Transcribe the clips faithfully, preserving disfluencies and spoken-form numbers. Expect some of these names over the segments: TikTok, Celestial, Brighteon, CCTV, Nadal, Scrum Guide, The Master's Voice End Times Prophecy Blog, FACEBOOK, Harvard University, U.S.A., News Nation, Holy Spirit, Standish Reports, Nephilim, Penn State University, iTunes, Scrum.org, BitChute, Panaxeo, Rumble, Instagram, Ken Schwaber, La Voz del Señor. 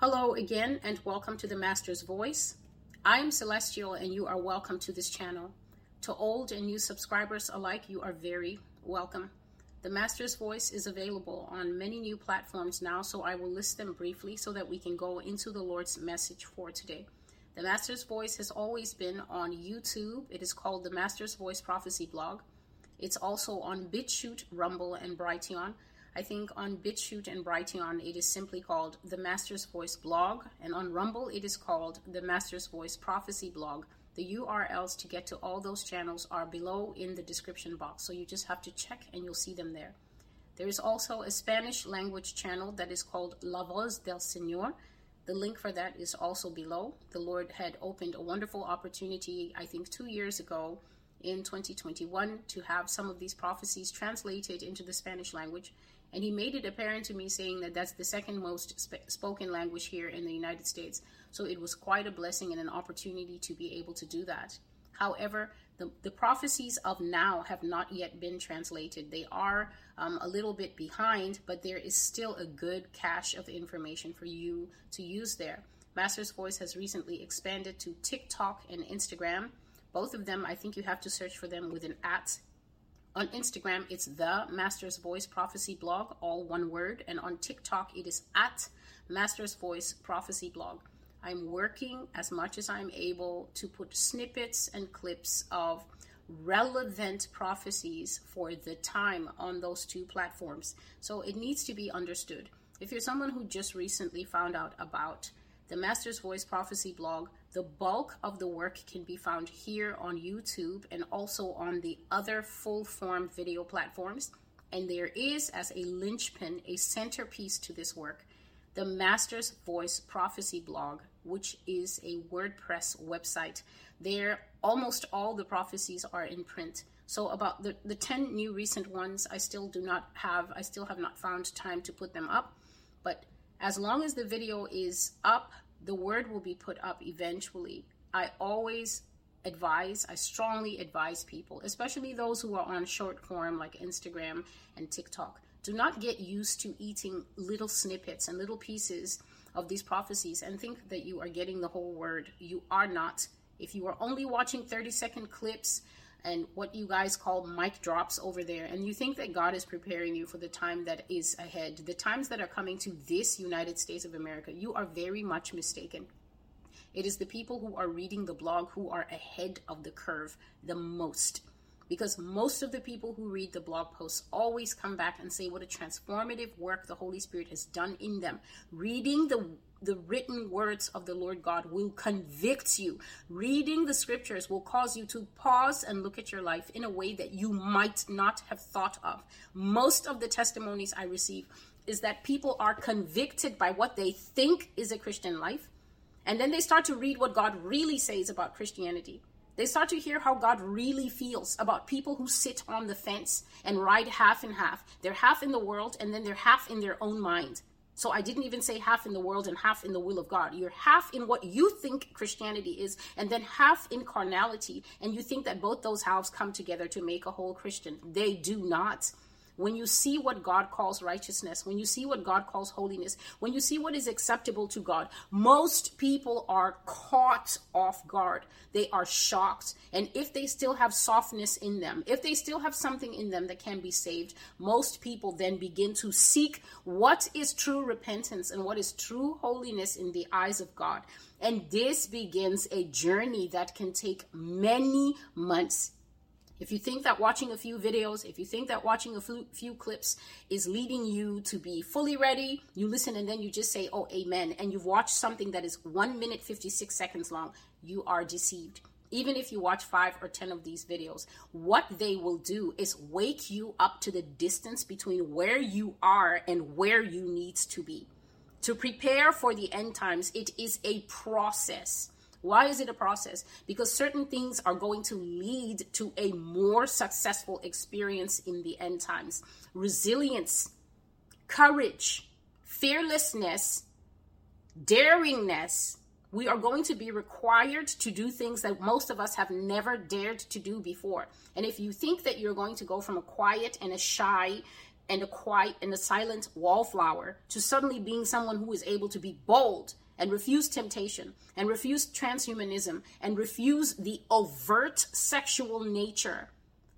Hello again and welcome to the Master's Voice. I am Celestial and you are welcome to this channel. To old and new subscribers alike, you are very welcome. The Master's Voice is available on many new platforms now, so I will list them briefly so that we can go into the Lord's message for today. The Master's Voice has always been on YouTube. It is called the Master's Voice Prophecy Blog. It's also on BitChute, Rumble, and Brighteon. I think on BitChute and Brighteon, it is simply called The Master's Voice Blog, and on Rumble, it is called The Master's Voice Prophecy Blog. The U R Ls to get to all those channels are below in the description box, so you just have to check and you'll see them there. There is also a Spanish language channel that is called La Voz del Señor. The link for that is also below. The Lord had opened a wonderful opportunity, I think two years ago, in twenty twenty-one, to have some of these prophecies translated into the Spanish language. And he made it apparent to me saying that that's the second most sp- spoken language here in the United States. So it was quite a blessing and an opportunity to be able to do that. However, the, the prophecies of now have not yet been translated. They are um, a little bit behind, but there is still a good cache of information for you to use there. Master's Voice has recently expanded to TikTok and Instagram. Both of them, I think you have to search for them with an at. On Instagram, it's The Master's Voice Prophecy Blog, all one word. And on TikTok, it is at Master's Voice Prophecy Blog. I'm working as much as I'm able to put snippets and clips of relevant prophecies for the time on those two platforms. So it needs to be understood. If you're someone who just recently found out about The Master's Voice Prophecy Blog, the bulk of the work can be found here on YouTube and also on the other full-form video platforms. And there is, as a linchpin, a centerpiece to this work, the Master's Voice Prophecy Blog, which is a WordPress website. There, almost all the prophecies are in print. So about the, the ten new recent ones, I still do not have, I still have not found time to put them up, but as long as the video is up, the word will be put up eventually. I always advise, I strongly advise people, especially those who are on short form like Instagram and TikTok, do not get used to eating little snippets and little pieces of these prophecies and think that you are getting the whole word. You are not. If you are only watching thirty-second clips and what you guys call mic drops over there, and you think that God is preparing you for the time that is ahead, the times that are coming to this United States of America, you are very much mistaken. It is the people who are reading the blog who are ahead of the curve the most, because most of the people who read the blog posts always come back and say what a transformative work the Holy Spirit has done in them. Reading the The written words of the Lord God will convict you. Reading the scriptures will cause you to pause and look at your life in a way that you might not have thought of. Most of the testimonies I receive is that people are convicted by what they think is a Christian life, and then they start to read what God really says about Christianity. They start to hear how God really feels about people who sit on the fence and ride half and half. They're half in the world, and then they're half in their own mind. So I didn't even say half in the world and half in the will of God. You're half in what you think Christianity is, and then half in carnality. And you think that both those halves come together to make a whole Christian. They do not. When you see what God calls righteousness, when you see what God calls holiness, when you see what is acceptable to God, most people are caught off guard. They are shocked. And if they still have softness in them, if they still have something in them that can be saved, most people then begin to seek what is true repentance and what is true holiness in the eyes of God. And this begins a journey that can take many months. If you think that watching a few videos, if you think that watching a few clips is leading you to be fully ready, you listen and then you just say, oh, amen, and you've watched something that is one minute fifty-six seconds long, you are deceived. Even if you watch five or ten of these videos, what they will do is wake you up to the distance between where you are and where you need to be. To prepare for the end times, it is a process. Why is it a process? Because certain things are going to lead to a more successful experience in the end times. Resilience, courage, fearlessness, daringness. We are going to be required to do things that most of us have never dared to do before. And if you think that you're going to go from a quiet and a shy and a quiet and a silent wallflower to suddenly being someone who is able to be bold and refuse temptation and refuse transhumanism and refuse the overt sexual nature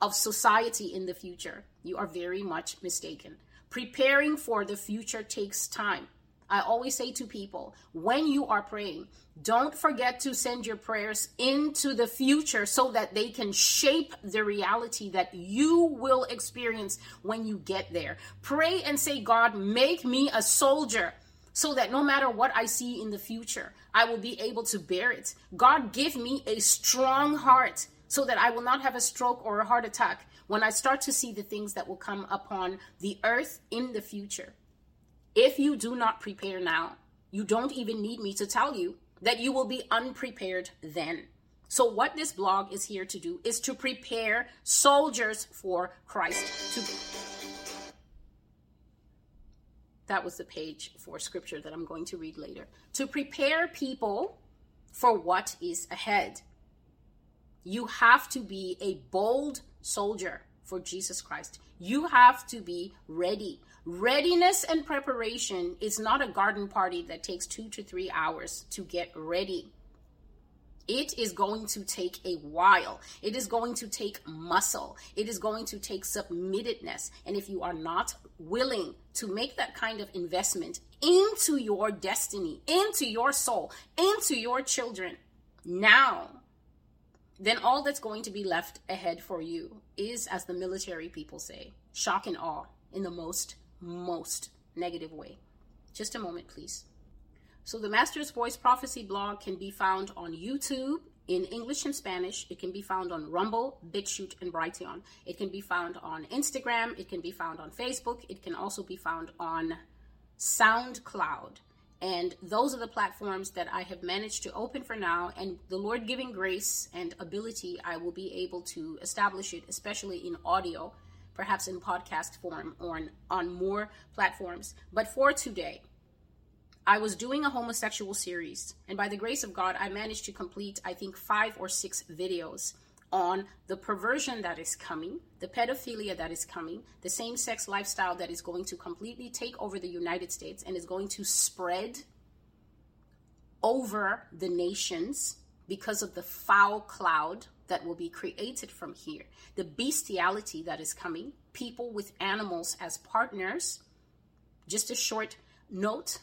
of society in the future, you are very much mistaken. Preparing for the future takes time. I always say to people, when you are praying, don't forget to send your prayers into the future so that they can shape the reality that you will experience when you get there. Pray and say, God, make me a soldier so that no matter what I see in the future, I will be able to bear it. God, give me a strong heart so that I will not have a stroke or a heart attack when I start to see the things that will come upon the earth in the future. If you do not prepare now, you don't even need me to tell you that you will be unprepared then. So what this blog is here to do is to prepare soldiers for Christ to be. That was the page for scripture that I'm going to read later. To prepare people for what is ahead. You have to be a bold soldier for Jesus Christ. You have to be ready. Readiness and preparation is not a garden party that takes two to three hours to get ready. It is going to take a while. It is going to take muscle. It is going to take submittedness. And if you are not willing to make that kind of investment into your destiny, into your soul, into your children now, then all that's going to be left ahead for you is, as the military people say, shock and awe in the most, most negative way. Just a moment, please. So the Master's Voice Prophecy blog can be found on YouTube in English and Spanish. It can be found on Rumble, BitChute, and Brighteon. It can be found on Instagram. It can be found on Facebook. It can also be found on SoundCloud. And those are the platforms that I have managed to open for now. And the Lord giving grace and ability, I will be able to establish it, especially in audio, perhaps in podcast form or on, on more platforms. But for today, I was doing a homosexual series. And by the grace of God, I managed to complete, I think, five or six videos on the perversion that is coming, the pedophilia that is coming, the same-sex lifestyle that is going to completely take over the United States and is going to spread over the nations because of the foul cloud that will be created from here, the bestiality that is coming, people with animals as partners. Just a short note,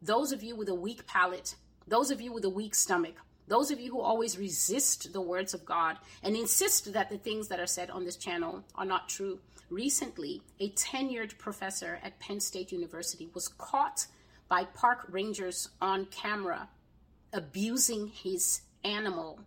those of you with a weak palate, those of you with a weak stomach, those of you who always resist the words of God and insist that the things that are said on this channel are not true. Recently, a tenured professor at Penn State University was caught by park rangers on camera abusing his animal.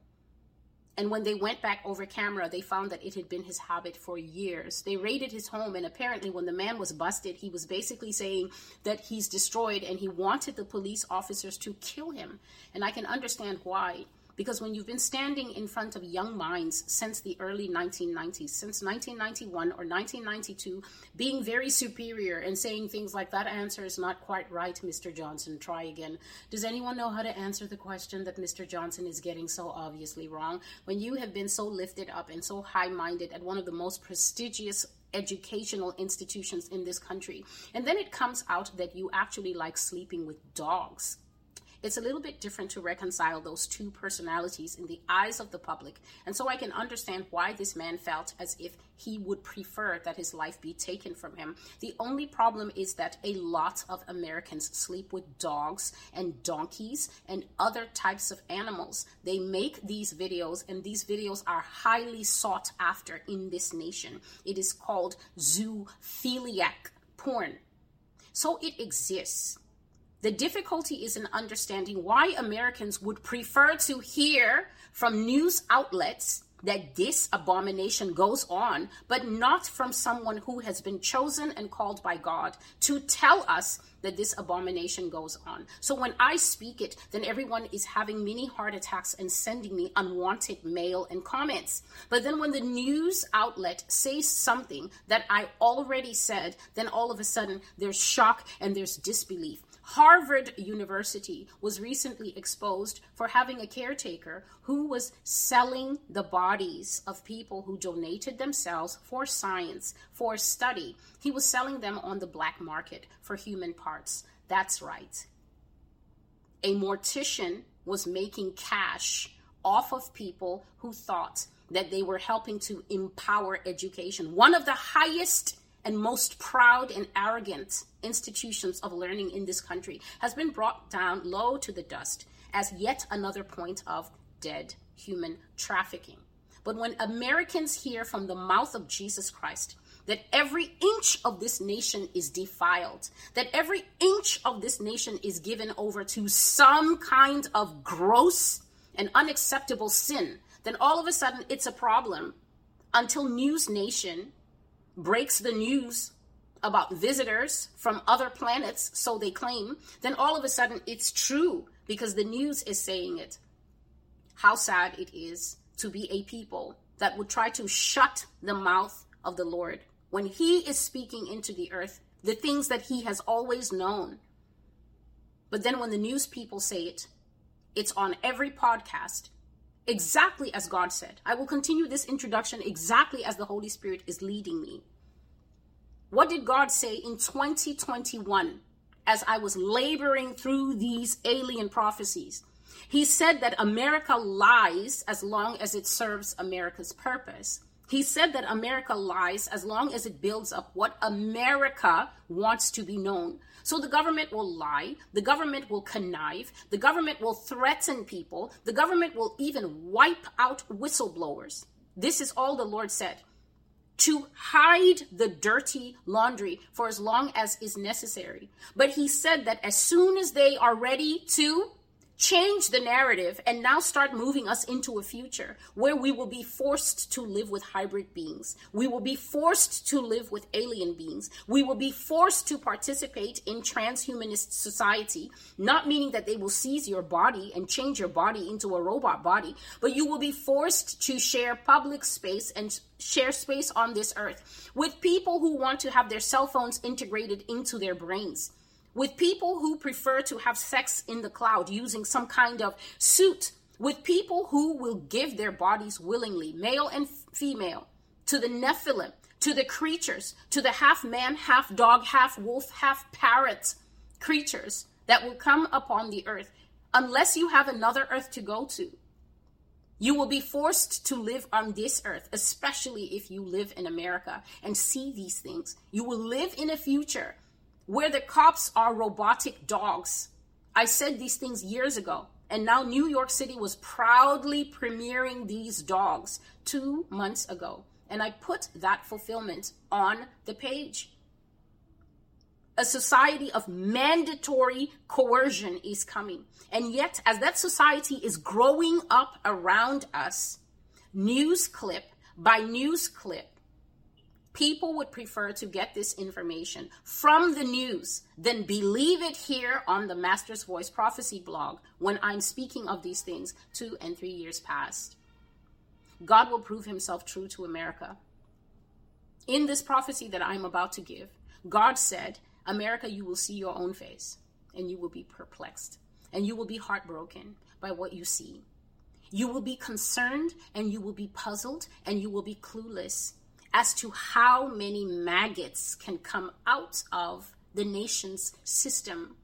And when they went back over camera, they found that it had been his habit for years. They raided his home, and apparently when the man was busted, he was basically saying that he's destroyed and he wanted the police officers to kill him. And I can understand why. Because when you've been standing in front of young minds since the early nineteen nineties, since nineteen ninety-one or nineteen ninety-two, being very superior and saying things like, that answer is not quite right, Mister Johnson, try again. Does anyone know how to answer the question that Mister Johnson is getting so obviously wrong? When you have been so lifted up and so high-minded at one of the most prestigious educational institutions in this country, and then it comes out that you actually like sleeping with dogs. It's a little bit different to reconcile those two personalities in the eyes of the public. And so I can understand why this man felt as if he would prefer that his life be taken from him. The only problem is that a lot of Americans sleep with dogs and donkeys and other types of animals. They make these videos, and these videos are highly sought after in this nation. It is called zoophiliac porn. So it exists. The difficulty is in understanding why Americans would prefer to hear from news outlets that this abomination goes on, but not from someone who has been chosen and called by God to tell us that this abomination goes on. So when I speak it, then everyone is having mini heart attacks and sending me unwanted mail and comments. But then when the news outlet says something that I already said, then all of a sudden there's shock and there's disbelief. Harvard University was recently exposed for having a caretaker who was selling the bodies of people who donated themselves for science, for study. He was selling them on the black market for human parts. That's right. A mortician was making cash off of people who thought that they were helping to empower education. One of the highest and most proud and arrogant institutions of learning in this country has been brought down low to the dust as yet another point of dead human trafficking. But when Americans hear from the mouth of Jesus Christ that every inch of this nation is defiled, that every inch of this nation is given over to some kind of gross and unacceptable sin, then all of a sudden it's a problem until News Nation breaks the news about visitors from other planets, so they claim, then all of a sudden it's true because the news is saying it. How sad it is to be a people that would try to shut the mouth of the Lord when he is speaking into the earth the things that he has always known. But then when the news people say it, it's on every podcast. Exactly as God said. I will continue this introduction exactly as the Holy Spirit is leading me. What did God say in twenty twenty-one as I was laboring through these alien prophecies? He said that America lies as long as it serves America's purpose. He said that America lies as long as it builds up what America wants to be known. So the government will lie, the government will connive, the government will threaten people, the government will even wipe out whistleblowers. This is all the Lord said. To hide the dirty laundry for as long as is necessary. But he said that as soon as they are ready to change the narrative and now start moving us into a future where we will be forced to live with hybrid beings. We will be forced to live with alien beings. We will be forced to participate in transhumanist society, not meaning that they will seize your body and change your body into a robot body, but you will be forced to share public space and share space on this earth with people who want to have their cell phones integrated into their brains. With people who prefer to have sex in the cloud using some kind of suit, with people who will give their bodies willingly, male and female, to the Nephilim, to the creatures, to the half man, half dog, half wolf, half parrot creatures that will come upon the earth. Unless you have another earth to go to, you will be forced to live on this earth, especially if you live in America and see these things. You will live in a future where the cops are robotic dogs. I said these things years ago, and now New York City was proudly premiering these dogs two months ago. And I put that fulfillment on the page. A society of mandatory coercion is coming. And yet, as that society is growing up around us, news clip by news clip, people would prefer to get this information from the news than believe it here on the Master's Voice Prophecy blog when I'm speaking of these things two and three years past. God will prove himself true to America. In this prophecy that I'm about to give, God said, America, you will see your own face, and you will be perplexed, and you will be heartbroken by what you see. You will be concerned, and you will be puzzled, and you will be clueless as to how many maggots can come out of the nation's system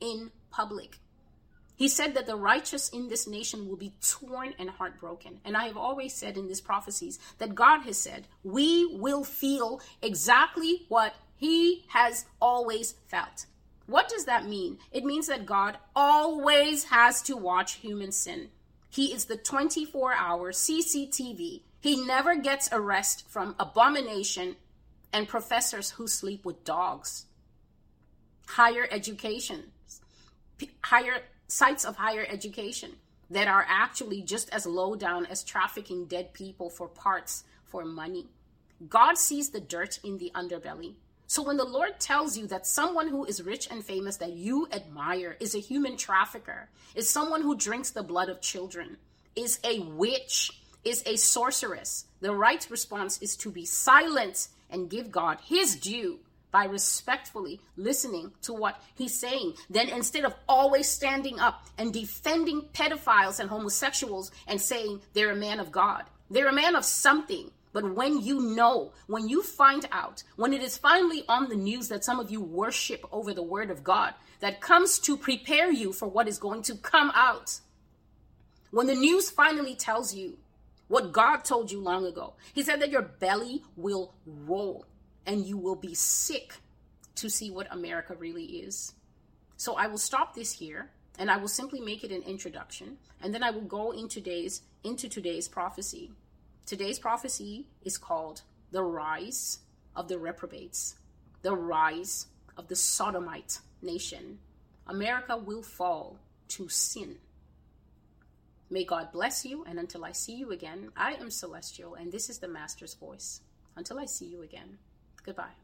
in public. He said that the righteous in this nation will be torn and heartbroken. And I have always said in these prophecies that God has said, we will feel exactly what he has always felt. What does that mean? It means that God always has to watch human sin. He is the twenty-four hour C C T V. He never gets a rest from abomination and professors who sleep with dogs. Higher education, higher sites of higher education that are actually just as low down as trafficking dead people for parts, for money. God sees the dirt in the underbelly. So when the Lord tells you that someone who is rich and famous that you admire is a human trafficker, is someone who drinks the blood of children, is a witch, is a sorceress, the right response is to be silent and give God his due by respectfully listening to what he's saying. Then instead of always standing up and defending pedophiles and homosexuals and saying they're a man of God, they're a man of something. But when you know, when you find out, when it is finally on the news that some of you worship over the word of God, that comes to prepare you for what is going to come out. When the news finally tells you what God told you long ago, he said that your belly will roll and you will be sick to see what America really is. So I will stop this here and I will simply make it an introduction. And then I will go into today's, into today's prophecy. Today's prophecy is called the rise of the reprobates, the rise of the sodomite nation. America will fall to sin. May God bless you, and until I see you again, I am Celestial, and this is the Master's Voice. Until I see you again, goodbye.